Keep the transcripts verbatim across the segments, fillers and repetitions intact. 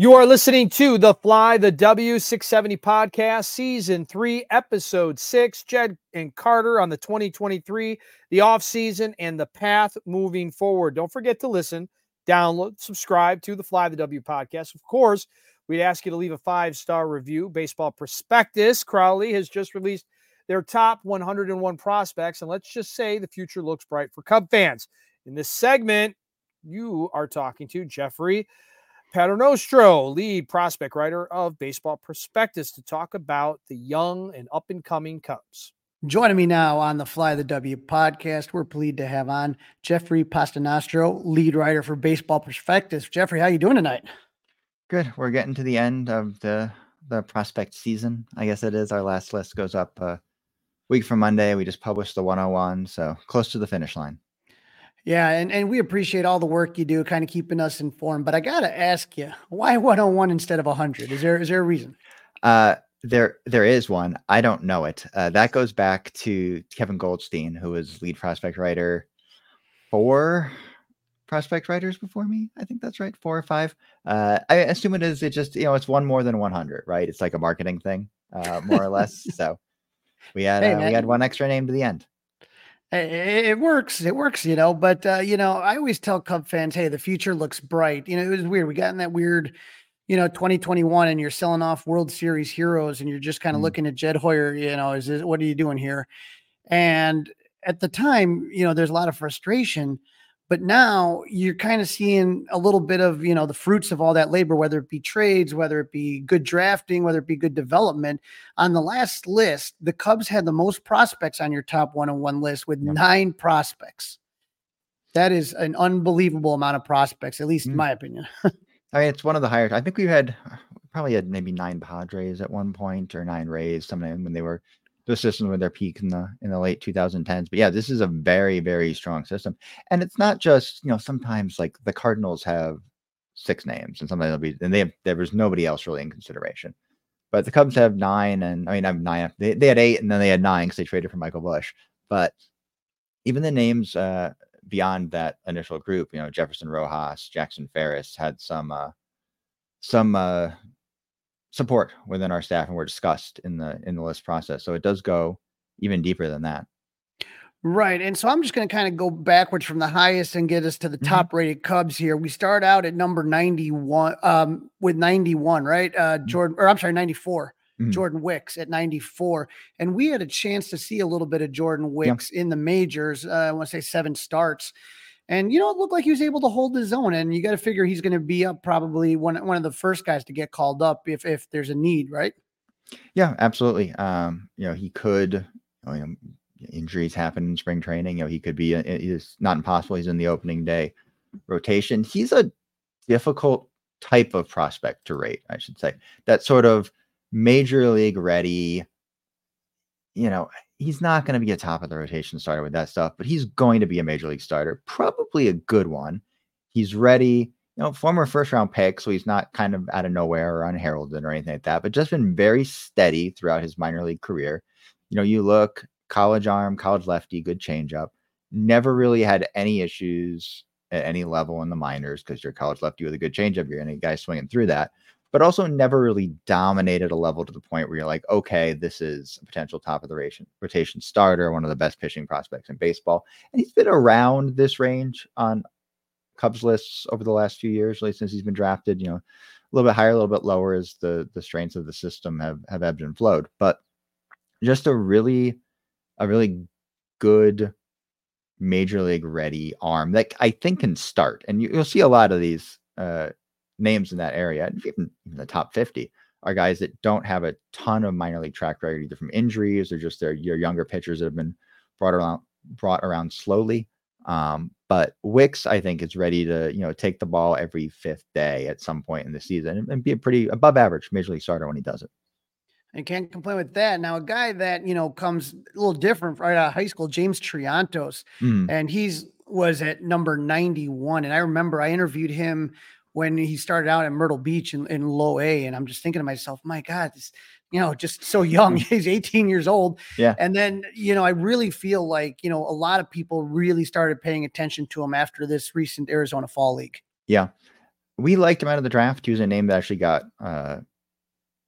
You are listening to the Fly the W six seventy podcast, season three, episode six. Jed and Carter on the twenty twenty-three, the offseason, and the path moving forward. Don't forget to listen, download, subscribe to the Fly the W podcast. Of course, we'd ask you to leave a five-star review. Baseball Prospectus, Crawly, has just released their top one hundred one prospects, and let's just say the future looks bright for Cub fans. In this segment, you are talking to Jeffrey Paternostro, lead prospect writer of Baseball Prospectus, to talk about the young and up-and-coming Cubs. Joining me now on the Fly the W podcast, we're pleased to have on Jeffrey Paternostro, lead writer for Baseball Prospectus. Jeffrey, how are you doing tonight? Good. We're getting to the end of the, the prospect season. I guess it is. Our last list goes up a week from Monday. We just published the one oh one, so close to the finish line. Yeah, and, and we appreciate all the work you do, kind of keeping us informed. But I got to ask you, why one oh one instead of one hundred? Is there is there a reason? Uh, there there is one. I don't know it. Uh, that goes back to Kevin Goldstein, who was lead prospect writer for prospect writers before me. I think that's right, four or five. Uh, I assume it is. It just, you know, it's one more than one hundred, right? It's like a marketing thing, uh, more or less. So we had hey, uh, we had one extra name to the end. It works. It works, you know, but, uh, you know, I always tell Cub fans, hey, the future looks bright. You know, it was weird. We got in that weird, you know, twenty twenty-one, and you're selling off World Series heroes, and you're just kind of mm. looking at Jed Hoyer, you know, is this, what are you doing here? And at the time, you know, there's a lot of frustration, but now you're kind of seeing a little bit of, you know, the fruits of all that labor, whether it be trades, whether it be good drafting, whether it be good development. On the last list, the Cubs had the most prospects on your top one oh one list with yep. nine prospects. That is an unbelievable amount of prospects, at least mm. in my opinion. I mean, it's one of the higher. I think we had probably had maybe nine Padres at one point or nine Rays, something when they were. The system with their peak in the in the late twenty tens. But yeah, this is a very, very strong system. And it's not just, you know, sometimes like the Cardinals have six names and sometimes they'll be, and they have, there was nobody else really in consideration. But the Cubs have nine, and I mean, I have nine. They, they had eight and then they had nine because they traded for Michael Busch. But even the names uh, beyond that initial group, you know, Jefferson Rojas, Jackson Ferris had some, uh, some, uh, support within our staff and were discussed in the in the list process. So it does go even deeper than that. Right. And so I'm just going to kind of go backwards from the highest and get us to the mm-hmm. top rated Cubs here. We start out at number ninety-one um, with ninety-one, right? Uh, Jordan, or I'm sorry, ninety-four, mm-hmm. Jordan Wicks at ninety-four. And we had a chance to see a little bit of Jordan Wicks yeah. in the majors. Uh, I want to say seven starts. And, you know, it looked like he was able to hold his own, and you got to figure he's going to be up probably one, one of the first guys to get called up if, if there's a need, right? Yeah, absolutely. Um, you know, he could, you know, injuries happen in spring training. You know, he could be, it's not impossible. He's in the opening day rotation. He's a difficult type of prospect to rate, I should say. That sort of major league ready, you know, he's not going to be a top of the rotation starter with that stuff, but he's going to be a major league starter, probably a good one. He's ready, you know, former first round pick. So he's not kind of out of nowhere or unheralded or anything like that, but just been very steady throughout his minor league career. You know, you look, college arm, college lefty, good changeup, never really had any issues at any level in the minors because you're a college lefty with a good changeup. You're going to get guys swinging through that, but also never really dominated a level to the point where you're like, okay, this is a potential top of the rotation starter, one of the best pitching prospects in baseball. And he's been around this range on Cubs lists over the last few years, really since he's been drafted, you know, a little bit higher, a little bit lower as the, the strengths of the system have, have ebbed and flowed, but just a really, a really good major league ready arm that I think can start. And you, you'll see a lot of these, uh, names in that area, and even the top fifty are guys that don't have a ton of minor league track record, either from injuries or just their your younger pitchers that have been brought around, brought around slowly. Um, but Wicks, I think, is ready to, you know, take the ball every fifth day at some point in the season and, and be a pretty above average major league starter when he does it. I can't complain with that. Now, a guy that, you know, comes a little different right out of high school, James Triantos, mm. and he's was at number ninety-one. And I remember I interviewed him when he started out at Myrtle Beach in, in low A. And I'm just thinking to myself, my God, this, you know, just so young, he's eighteen years old. Yeah. And then, you know, I really feel like, you know, a lot of people really started paying attention to him after this recent Arizona Fall League. Yeah. we liked him out of the draft. He was a name that actually got uh,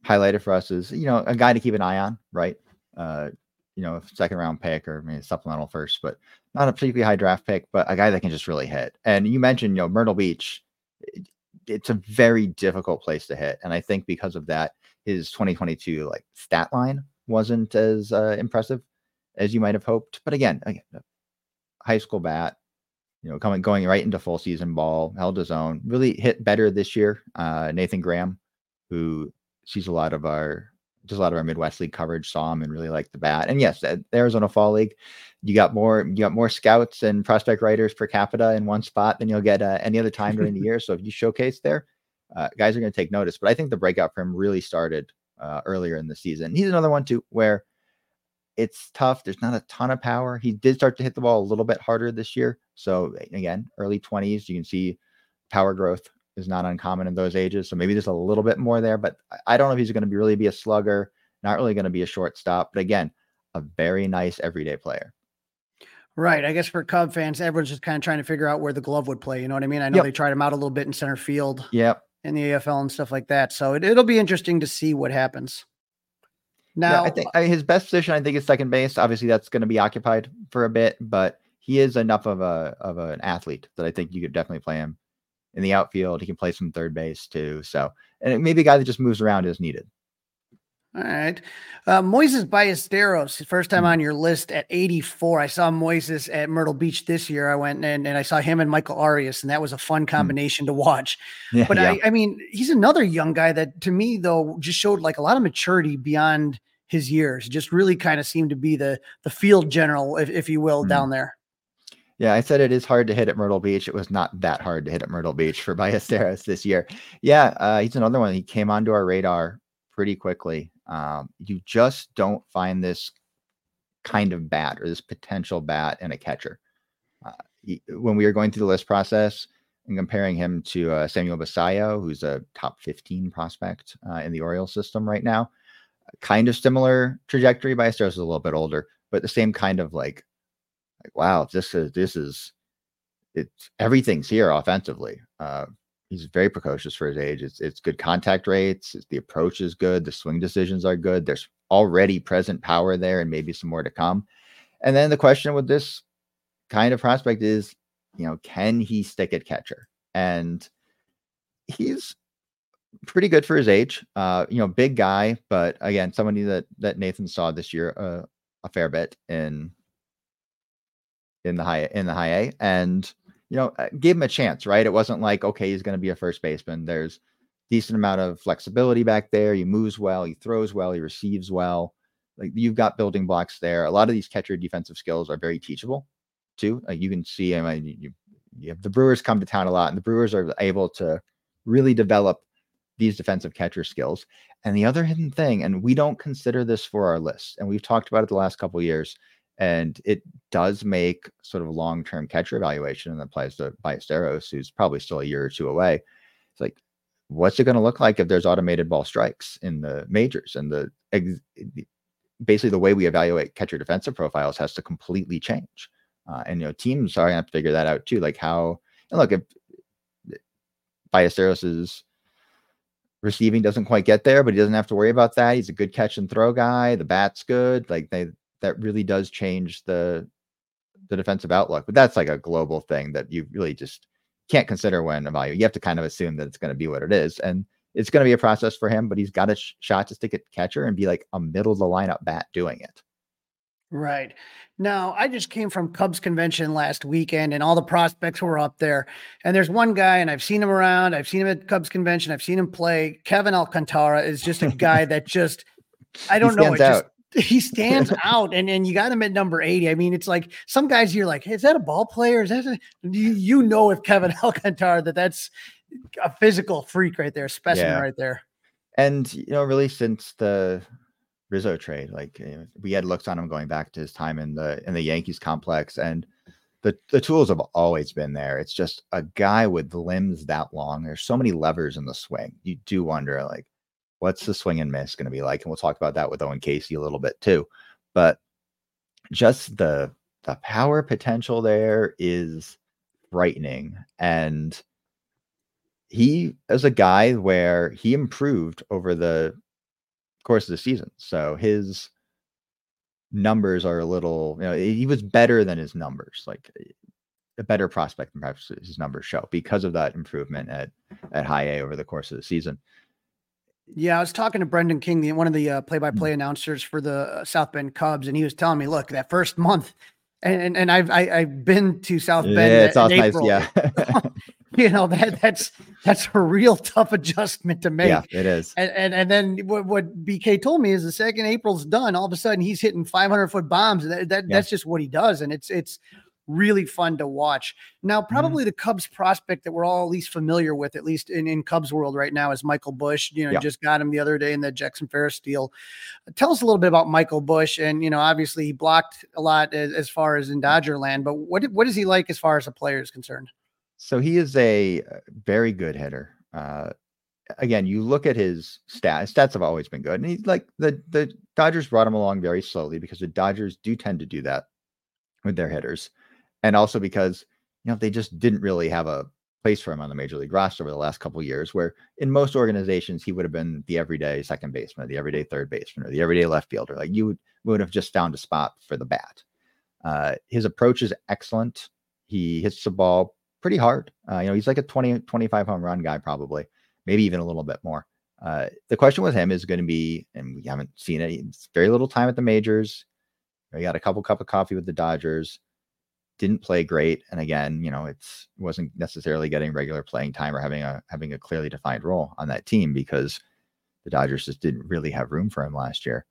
highlighted for us as, you know, a guy to keep an eye on, right? Uh, you know, second round pick or maybe supplemental first, but not a particularly high draft pick, but a guy that can just really hit. And you mentioned, you know, Myrtle Beach, it, it's a very difficult place to hit. And I think because of that, his twenty twenty-two like stat line wasn't as uh, impressive as you might've hoped. But again, again, high school bat, you know, coming, going right into full season ball, held his own, really hit better this year. Uh, Nathan Graham, who sees a lot of our, just a lot of our Midwest League coverage, saw him and really liked the bat. And yes, the Arizona Fall League, you got more, you got more scouts and prospect writers per capita in one spot than you'll get uh, any other time during the year. So if you showcase there, uh, guys are going to take notice. But I think the breakout for him really started uh, earlier in the season. He's another one too, where it's tough. There's not a ton of power. He did start to hit the ball a little bit harder this year. So again, early twenties, you can see power growth is not uncommon in those ages. So maybe there's a little bit more there, but I don't know if he's going to be really be a slugger, not really going to be a shortstop, but again, a very nice everyday player. Right. I guess for Cub fans, everyone's just kind of trying to figure out where the glove would play. You know what I mean? I know yep. They tried him out a little bit in center field yep. in the A F L and stuff like that. So it, it'll be interesting to see what happens. Now, yeah, I think I mean, his best position, I think, is second base. Obviously, that's going to be occupied for a bit, but he is enough of a of an athlete that I think you could definitely play him in the outfield. He can play some third base too. So, and maybe a guy that just moves around as needed. All right, uh, Moises Ballesteros, first time on your list at eighty-four. I saw Moises at Myrtle Beach this year. I went and and I saw him and Michael Arias, and that was a fun combination mm. to watch. Yeah, but yeah. I, I mean, he's another young guy that, to me though, just showed like a lot of maturity beyond his years. Just really kind of seemed to be the the field general, if if you will, mm. down there. Yeah, I said it is hard to hit at Myrtle Beach. It was not that hard to hit at Myrtle Beach for Ballesteros this year. Yeah, uh, he's another one. He came onto our radar pretty quickly. Um, you just don't find this kind of bat or this potential bat in a catcher. Uh, he, when we were going through the list process and comparing him to uh, Samuel Basayo, who's a top fifteen prospect uh, in the Orioles system right now, kind of similar trajectory. Ballesteros is a little bit older, but the same kind of like, like wow, this is, this is, it's everything's here offensively. Uh, He's very precocious for his age. It's it's good contact rates. It's, the approach is good. The swing decisions are good. There's already present power there and maybe some more to come. And then the question with this kind of prospect is, you know, can he stick at catcher? And he's pretty good for his age. Uh, you know, big guy, but again, somebody that that Nathan saw this year uh, a fair bit in in the high in the high A and. You know, gave him a chance, right? It wasn't like, okay, he's going to be a first baseman. There's decent amount of flexibility back there. He moves well, he throws well, he receives well. Like you've got building blocks there. A lot of these catcher defensive skills are very teachable too. Like you can see, I mean, you, you have the Brewers come to town a lot, and the Brewers are able to really develop these defensive catcher skills. And the other hidden thing, and we don't consider this for our list, and we've talked about it the last couple of years, and it does make sort of long-term catcher evaluation, and that applies to Ballesteros, who's probably still a year or two away. It's like, what's it going to look like if there's automated ball strikes in the majors? And the basically the way we evaluate catcher defensive profiles has to completely change. Uh, and, you know, teams are going to have to figure that out too. Like how, and look, if Ballesteros's receiving doesn't quite get there, but he doesn't have to worry about that. He's a good catch and throw guy. The bat's good. Like they, that really does change the the defensive outlook, but that's like a global thing that you really just can't consider when evaluating. You have to kind of assume that it's going to be what it is, and it's going to be a process for him, but he's got a sh- shot to stick at catcher and be like a middle of the lineup bat doing it. Right. Now, I just came from Cubs convention last weekend, and all the prospects were up there. And there's one guy, and I've seen him around. I've seen him at Cubs convention. I've seen him play. Kevin Alcantara is just a guy that just, I don't know. It just, he stands out, and, and you got him at number eighty. I mean, it's like some guys you're like, hey, is that a ball player? Is that a, you, you know, with Kevin Alcantara, that that's a physical freak right there, a specimen yeah. right there. And, you know, really since the Rizzo trade, like you know, we had looks on him going back to his time in the, in the Yankees complex, and the, the tools have always been there. It's just a guy with limbs that long. There's so many levers in the swing. You do wonder like, what's the swing and miss going to be like? And we'll talk about that with Owen Caissie a little bit too, but just the, the power potential there is frightening. And he is a guy where he improved over the course of the season. So his numbers are a little, you know, he was better than his numbers, like a better prospect than perhaps his numbers show because of that improvement at, at high A over the course of the season. Yeah, I was talking to Brendan King, the, one of the uh, play-by-play announcers for the South Bend Cubs, and he was telling me, look, that first month, and and I've I, I've been to South Bend. Yeah, it's all nice. Yeah, you know that that's that's a real tough adjustment to make. Yeah, it is. And and, and then what, what B K told me is the second April's done, all of a sudden he's hitting five hundred foot bombs. That, that yeah. that's just what he does, and it's it's really fun to watch. Now, probably mm-hmm. the Cubs prospect that we're all at least familiar with, at least in, in Cubs world right now, is Michael Busch. You know, yeah. just got him the other day in the Jackson Ferris deal. Tell us a little bit about Michael Busch. And, you know, obviously he blocked a lot as, as far as in Dodger land, but what, what is he like as far as a player is concerned? So he is a very good hitter. Uh, again, you look at his stats, his stats have always been good. And he's like the, the Dodgers brought him along very slowly because the Dodgers do tend to do that with their hitters. And also because, you know, they just didn't really have a place for him on the major league roster over the last couple of years, where in most organizations, he would have been the everyday second baseman, the everyday third baseman, or the everyday left fielder. Like you would, would have just found a spot for the bat. Uh, his approach is excellent. He hits the ball pretty hard. Uh, you know, he's like a twenty, twenty-five home run guy, probably, maybe even a little bit more. Uh, the question with him is going to be, and we haven't seen it, it's very little time at the majors. He got a couple cup of coffee with the Dodgers. Didn't play great. And again, you know, it's wasn't necessarily getting regular playing time or having a, having a clearly defined role on that team because the Dodgers just didn't really have room for him last year.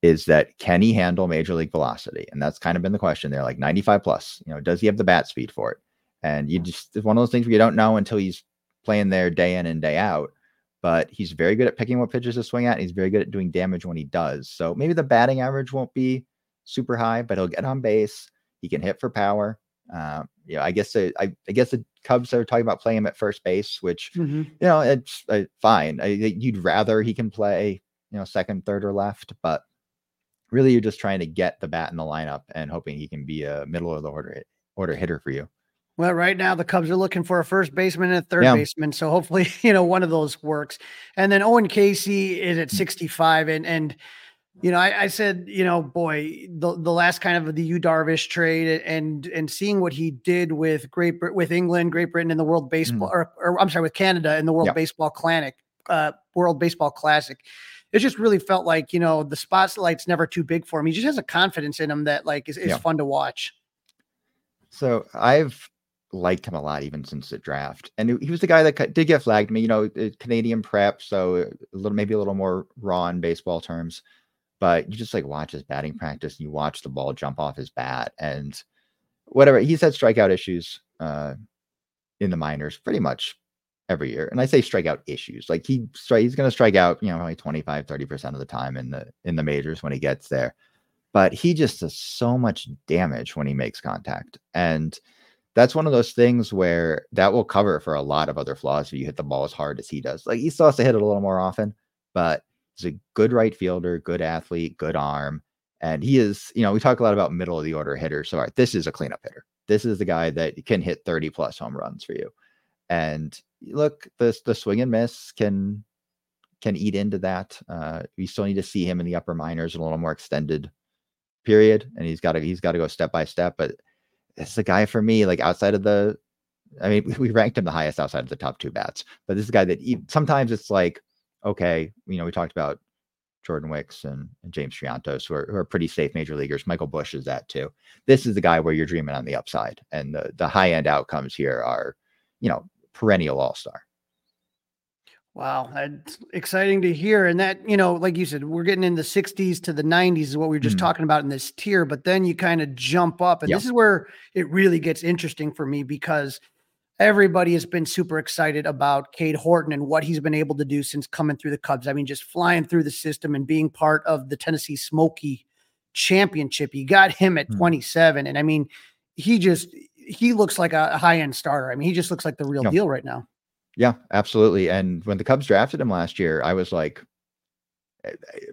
Is that, can he handle major league velocity? And that's kind of been the question. They're like ninety-five plus, you know, does he have the bat speed for it? And you just, it's one of those things where you don't know until he's playing there day in and day out, but he's very good at picking what pitches to swing at. And he's very good at doing damage when he does. So maybe the batting average won't be super high, but he'll get on base. He can hit for power. Uh, you know, I guess the, I, I guess the Cubs are talking about playing him at first base, which, mm-hmm. you know, it's uh, fine. I, you'd rather he can play, you know, second, third, or left, but really you're just trying to get the bat in the lineup and hoping he can be a middle of the order order hitter for you. Well, right now the Cubs are looking for a first baseman and a third yeah. baseman. So hopefully, you know, one of those works. And then Owen Caissie is at sixty-five and, and, you know, I, I said, you know, boy, the, the last kind of the Yu Darvish trade and and seeing what he did with Great with England, Great Britain, in the World Baseball, mm. or, or I'm sorry, with Canada in the World yep. Baseball Classic, uh, World Baseball Classic, it just really felt like, you know, the spotlight's never too big for him. He just has a confidence in him that like is, is yep. fun to watch. So I've liked him a lot even since the draft, and he was the guy that did get flagged. I mean, you know, Canadian prep, so a little maybe a little more raw in baseball terms. But you just like watch his batting practice and you watch the ball jump off his bat and whatever. He's had strikeout issues uh, in the minors pretty much every year. And I say strikeout issues, like he he's going to strike out, you know, only twenty-five, thirty percent of the time in the, in the majors when he gets there. But he just does so much damage when he makes contact. And that's one of those things where that will cover for a lot of other flaws. If you hit the ball as hard as he does, like he still has to hit it a little more often, but he's a good right fielder, good athlete, good arm. And he is, you know, we talk a lot about middle of the order hitters. So all right, this is a cleanup hitter. This is the guy that can hit thirty plus home runs for you. And look, the, the swing and miss can, can eat into that. Uh, we still need to see him in the upper minors in a little more extended period. And he's got to, he's got to go step by step, but it's the guy for me, like outside of the, I mean, we, we ranked him the highest outside of the top two bats, but this is a guy that he, sometimes it's like, okay, you know, we talked about Jordan Wicks and, and James Triantos, who are, who are pretty safe major leaguers. Michael Busch is that too. This is the guy where you're dreaming on the upside, and the, the high end outcomes here are, you know, perennial all-star. Wow. That's exciting to hear. And that, you know, like you said, we're getting in the sixties to the nineties is what we were just mm-hmm. talking about in this tier, but then you kind of jump up, and yep. this is where it really gets interesting for me, because everybody has been super excited about Cade Horton and what he's been able to do since coming through the Cubs. I mean, just flying through the system and being part of the Tennessee Smoky championship. You got him at twenty-seven. And I mean, he just, he looks like a high-end starter. I mean, he just looks like the real no. deal right now. Yeah, absolutely. And when the Cubs drafted him last year, I was like,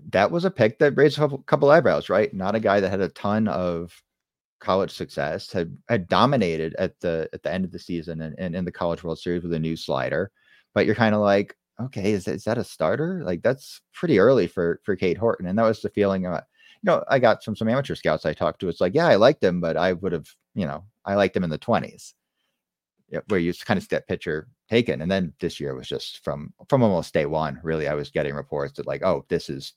that was a pick that raised a couple eyebrows, right? Not a guy that had a ton of college success, had, had dominated at the at the end of the season and in the College World Series with a new slider, but you're kind of like, okay, is that, is that a starter? Like, that's pretty early for, for Cade Horton. And that was the feeling of, you know, I got from some amateur scouts I talked to. It's like, yeah, I liked him, but I would have, you know, I liked him in the twenties, where you kind of step pitcher taken. And then this year was just from, from almost day one, really, I was getting reports that like, oh, this is,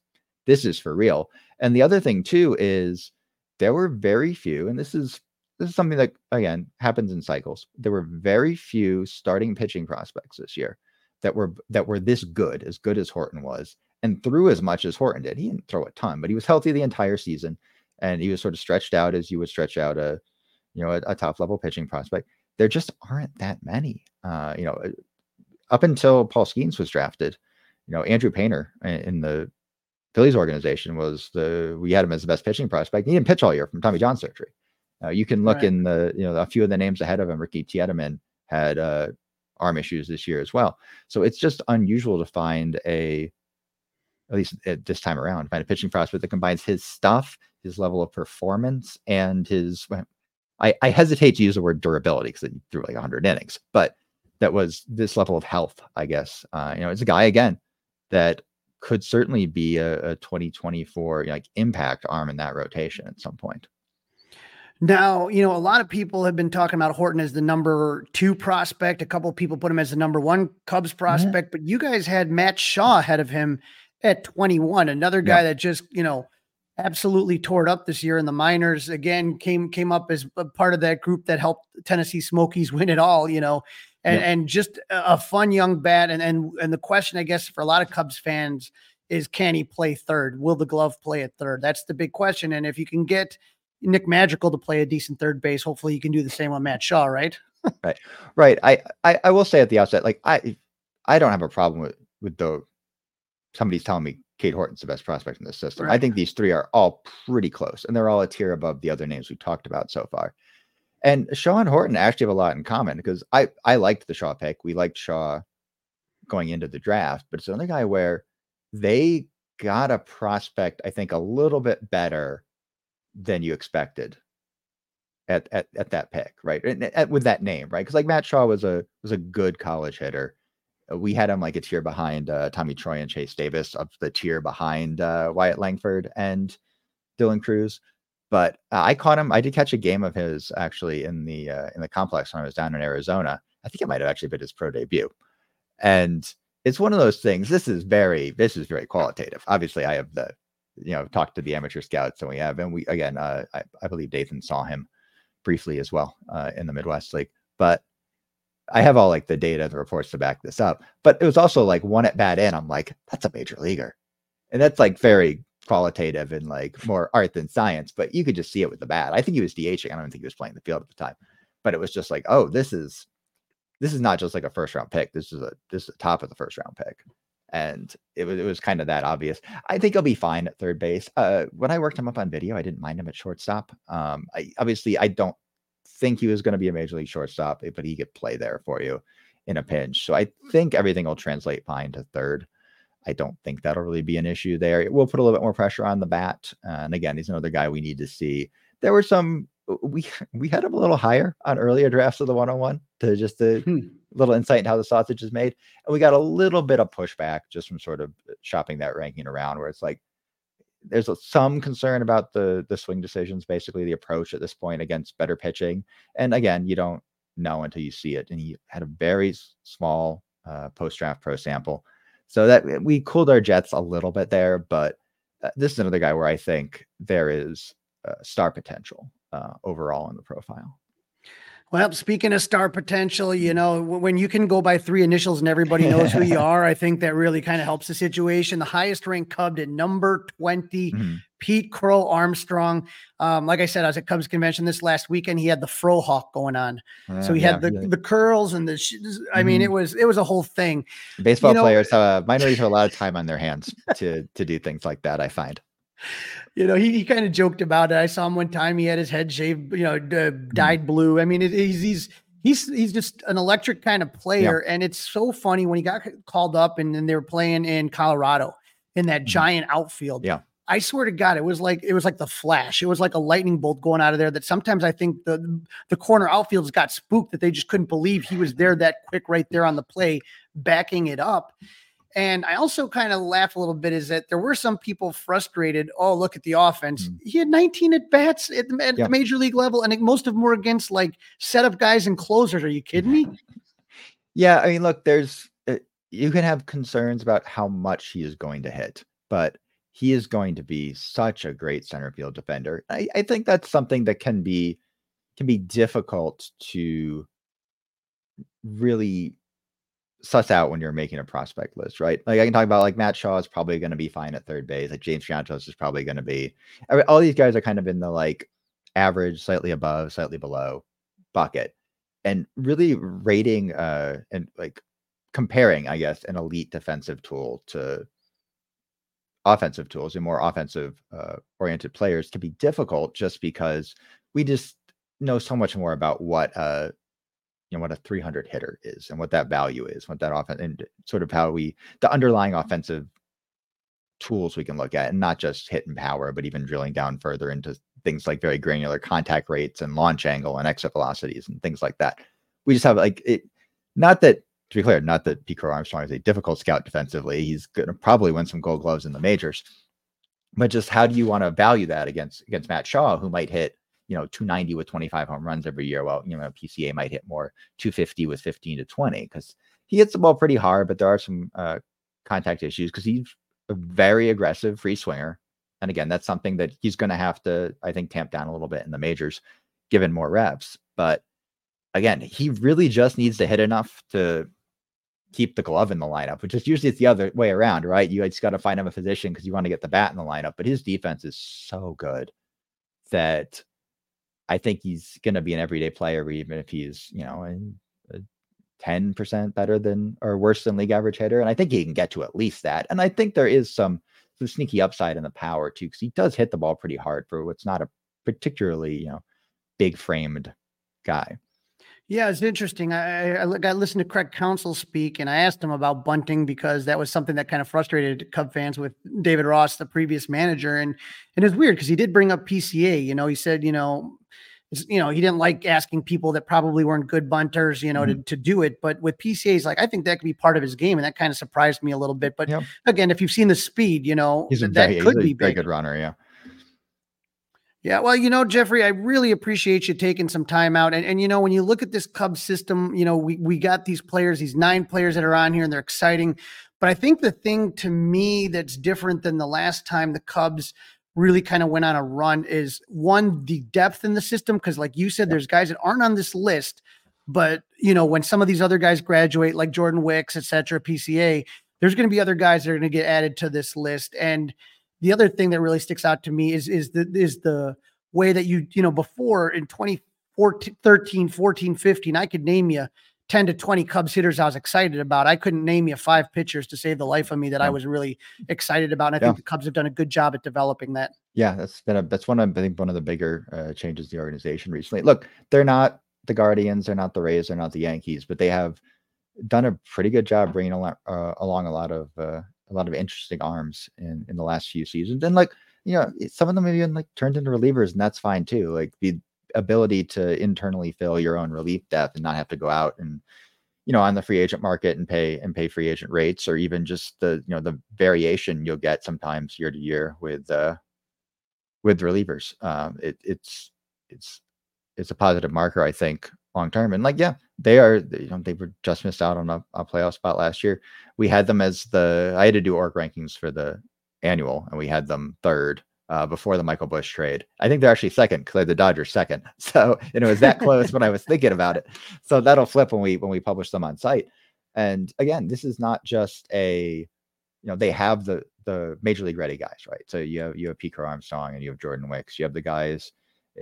this is for real. And the other thing too, is there were very few, and this is, this is something that again happens in cycles. There were very few starting pitching prospects this year that were, that were this good, as good as Horton was, and threw as much as Horton did. He didn't throw a ton, but he was healthy the entire season. And he was sort of stretched out as you would stretch out a, you know, a, a top level pitching prospect. There just aren't that many, uh, you know, up until Paul Skeens was drafted, you know, Andrew Painter in the Phillies organization was the, we had him as the best pitching prospect. He didn't pitch all year from Tommy John surgery. Uh, you can look right. in the, you know, a few of the names ahead of him. Ricky Tiedemann had uh, arm issues this year as well. So it's just unusual to find a, at least at this time around, find a pitching prospect that combines his stuff, his level of performance, and his, I, I hesitate to use the word durability because it threw like one hundred innings, but that was this level of health, I guess. Uh, you know, it's a guy, again, that could certainly be a, a twenty twenty-four, you know, like impact arm in that rotation at some point. Now, you know, a lot of people have been talking about Horton as the number two prospect. A couple of people put him as the number one Cubs prospect, yeah. but you guys had Matt Shaw ahead of him at twenty-one, another guy yeah. that just, you know, absolutely tore it up this year in the minors. Again, came came up as a part of that group that helped Tennessee Smokies win it all, you know, and, yeah. and just a fun young bat. And, and and the question, I guess, for a lot of Cubs fans is, can he play third? Will the glove play at third? That's the big question. And if you can get Nick Madrigal to play a decent third base, hopefully you can do the same on Matt Shaw, right? right. Right. I, I, I will say at the outset, like I, I don't have a problem with, with the, somebody's telling me Cade Horton's the best prospect in this system. Right. I think these three are all pretty close, and they're all a tier above the other names we've talked about so far. And Shaw and Horton actually have a lot in common, because I, I liked the Shaw pick. We liked Shaw going into the draft, but it's the only guy where they got a prospect, I think, a little bit better than you expected at, at, at that pick, right? And at, with that name, right? Because like Matt Shaw was a was a good college hitter. We had him like a tier behind uh, Tommy Troy and Chase Davis, of the tier behind uh, Wyatt Langford and Dylan Cruz. But uh, I caught him. I did catch a game of his actually in the uh, in the complex when I was down in Arizona. I think it might have actually been his pro debut. And it's one of those things. This is very this is very qualitative. Obviously, I have the you know talked to the amateur scouts, and we have, and we again, uh, I, I believe Nathan saw him briefly as well uh, in the Midwest League, but. I have all like the data, the reports to back this up, but it was also like one at bat in, I'm like, that's a major leaguer. And that's like very qualitative and like more art than science, but you could just see it with the bat. I think he was DHing. I don't think he was playing the field at the time, but it was just like, oh, this is, this is not just like a first round pick. This is a, this is the top of the first round pick. And it was, it was kind of that obvious. I think he'll be fine at third base. Uh, when I worked him up on video, I didn't mind him at shortstop. Um, I, obviously I don't, think he was going to be a major league shortstop, but he could play there for you in a pinch. So I think everything will translate fine to third. I don't think that'll really be an issue there. It will put a little bit more pressure on the bat. And again, he's another guy we need to see. There were some, we, we had him a little higher on earlier drafts of the one oh one to just a hmm. little insight into how the sausage is made. And we got a little bit of pushback just from sort of shopping that ranking around, where it's like, there's some concern about the the swing decisions, basically the approach at this point against better pitching. And again, you don't know until you see it. And he had a very small uh, post-draft pro sample. So that we cooled our jets a little bit there, but this is another guy where I think there is uh, star potential uh, overall in the profile. Well, speaking of star potential, you know, when you can go by three initials and everybody knows who you are, I think that really kind of helps the situation. The highest ranked Cub at number twenty, mm-hmm. Pete Crow-Armstrong. Um, like I said, I was at Cubs convention this last weekend. He had the frohawk going on. Uh, so he yeah, had the, yeah. the curls and the, sh- I mean, mm-hmm. it was, it was a whole thing. Baseball you know, players, uh, minorities have a lot of time on their hands to, to do things like that, I find. You know, he, he kind of joked about it. I saw him one time. He had his head shaved, you know, d- dyed blue. I mean, it, he's, he's, he's, he's just an electric kind of player. Yeah. And it's so funny when he got called up and then they were playing in Colorado in that mm-hmm. giant outfield. Yeah. I swear to God, it was like it was like the flash. It was like a lightning bolt going out of there that sometimes I think the the corner outfielders got spooked that they just couldn't believe he was there that quick right there on the play, backing it up. And I also kind of laughed a little bit is that there were some people frustrated. Oh, look at the offense. Mm-hmm. He had nineteen at-bats at, the, at yeah. the major league level, and most of them were against like setup guys and closers. Are you kidding me? Yeah, I mean, look, there's uh, you can have concerns about how much he is going to hit, but he is going to be such a great center field defender. I, I think that's something that can be can be difficult to really suss out when you're making a prospect list, right? Like I can talk about like Matt Shaw is probably going to be fine at third base. Like James Triantos is probably going to be, I mean, all these guys are kind of in the like average, slightly above, slightly below bucket, and really rating uh, and like comparing, I guess, an elite defensive tool to offensive tools and more offensive uh, oriented players can be difficult just because we just know so much more about what uh and what a three hundred hitter is and what that value is, what that offense, and sort of how we, the underlying offensive tools we can look at, and not just hit and power, but even drilling down further into things like very granular contact rates and launch angle and exit velocities and things like that. We just have like it, not that, to be clear, not that Pete Crow-Armstrong is a difficult scout defensively. He's going to probably win some gold gloves in the majors, but just how do you want to value that against, against Matt Shaw, who might hit, you know, two ninety with twenty-five home runs every year. Well, you know, P C A might hit more two fifty with fifteen to twenty because he hits the ball pretty hard, but there are some uh, contact issues because he's a very aggressive free swinger. And again, that's something that he's going to have to, I think, tamp down a little bit in the majors, given more reps. But again, he really just needs to hit enough to keep the glove in the lineup, which is usually it's the other way around, right? You just got to find him a position because you want to get the bat in the lineup. But his defense is so good that I think he's going to be an everyday player, even if he's, you know, ten percent better than or worse than league average hitter. And I think he can get to at least that. And I think there is some, some sneaky upside in the power too, because he does hit the ball pretty hard for what's not a particularly, you know, big framed guy. Yeah, it's interesting. I, I I listened to Craig Counsell speak, and I asked him about bunting because that was something that kind of frustrated Cub fans with David Ross, the previous manager. And, and it's weird because he did bring up P C A. You know, he said, you know, you know, he didn't like asking people that probably weren't good bunters, you know, mm-hmm. to, to do it. But with P C A's, like, I think that could be part of his game. And that kind of surprised me a little bit. But yeah. again, if you've seen the speed, you know, he's a that very, could he's be a very big. good runner. Yeah. Yeah. Well, you know, Jeffrey, I really appreciate you taking some time out. And, and, you know, when you look at this Cubs system, you know, we, we got these players, these nine players that are on here, and they're exciting. But I think the thing to me that's different than the last time the Cubs really kind of went on a run is one, the depth in the system, because like you said, there's guys that aren't on this list, but you know, when some of these other guys graduate, like Jordan Wicks, et cetera, P C A, there's going to be other guys that are going to get added to this list. And the other thing that really sticks out to me is, is the, is the way that you, you know, before in twenty thirteen, fourteen, fifteen, I could name you ten to twenty Cubs hitters I was excited about. I couldn't name you five pitchers to save the life of me that I was really excited about. And I yeah. think the Cubs have done a good job at developing that. Yeah, that's been a, that's one of, I think one of the bigger uh, changes to the organization recently. Look, they're not the Guardians, they're not the Rays, they're not the Yankees, but they have done a pretty good job bringing a lot, uh, along a lot of uh, a lot of interesting arms in, in the last few seasons. And like, you know, some of them have even like turned into relievers, and that's fine too. Like the ability to internally fill your own relief depth and not have to go out and, you know, on the free agent market and pay and pay free agent rates, or even just the, you know, the variation you'll get sometimes year to year with, uh, with relievers. Um, it, it's, it's, it's a positive marker, I think, long-term. And like, yeah, they are, you know, they were just missed out on a, a playoff spot last year. We had them as the, I had to do org rankings for the annual, and we had them third. Uh, before the Michael Busch trade. I think they're actually second because they're the Dodgers second. So, and it was that close when I was thinking about it. So that'll flip when we, when we publish them on site. And again, this is not just a, you know, they have the, the major league ready guys, right? So you have, you have Pete Crow-Armstrong, and you have Jordan Wicks. You have the guys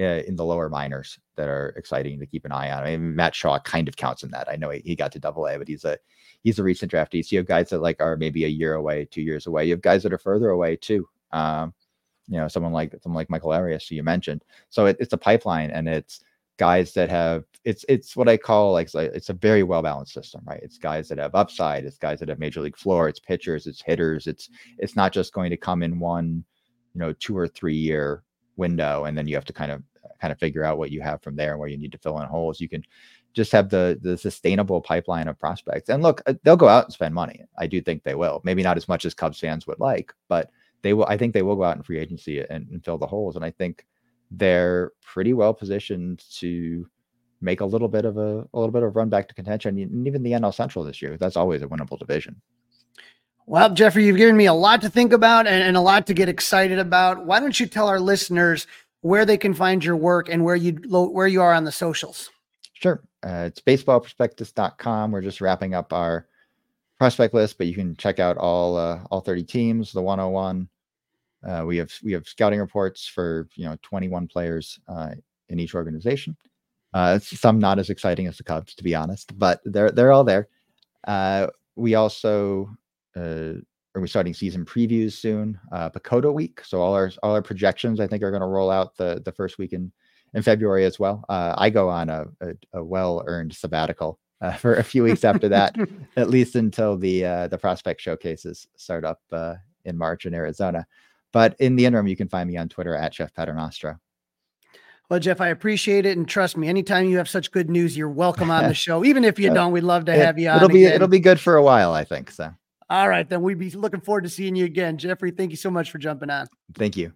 uh, in the lower minors that are exciting to keep an eye on. I mean, Matt Shaw kind of counts in that. I know he, he got to double A, but he's a, he's a recent draftee. So you have guys that like are maybe a year away, two years away. You have guys that are further away too. Um, You know, someone like someone like Michael Arias, who you mentioned. So it, it's a pipeline, and it's guys that have it's it's what I call like it's a very well balanced system, right? It's guys that have upside, it's guys that have major league floor, it's pitchers, it's hitters. It's it's not just going to come in one you know, two or three year window. And then you have to kind of kind of figure out what you have from there and where you need to fill in holes. You can just have the the sustainable pipeline of prospects. And look, they'll go out and spend money. I do think they will. Maybe not as much as Cubs fans would like, but they will. I think they will go out in free agency and, and fill the holes. And I think they're pretty well positioned to make a little bit of a, a little bit of run back to contention, and even the N L Central this year. That's always a winnable division. Well, Jeffrey, you've given me a lot to think about and, and a lot to get excited about. Why don't you tell our listeners where they can find your work and where you where you are on the socials? Sure. Uh, it's baseball prospectus dot com. We're just wrapping up our prospect list, but you can check out all uh, all thirty teams, the one oh one. Uh, we have we have scouting reports for, you know, twenty-one players uh, in each organization. Uh, some not as exciting as the Cubs, to be honest, but they're they're all there. Uh, we also uh, are we starting season previews soon. Uh, Pocota Week, so all our all our projections I think are going to roll out the the first week in, in February as well. Uh, I go on a a, a well earned sabbatical uh, for a few weeks after that, at least until the uh, the prospect showcases start up uh, in March in Arizona. But in the interim, you can find me on Twitter at Jeff Paternostro. Well, Jeff, I appreciate it. And trust me, anytime you have such good news, you're welcome on the show. Even if you yeah. don't, we'd love to it, have you on. It'll be, again. it'll be good for a while, I think. So. All right, then we'd be looking forward to seeing you again. Jeffrey, thank you so much for jumping on. Thank you.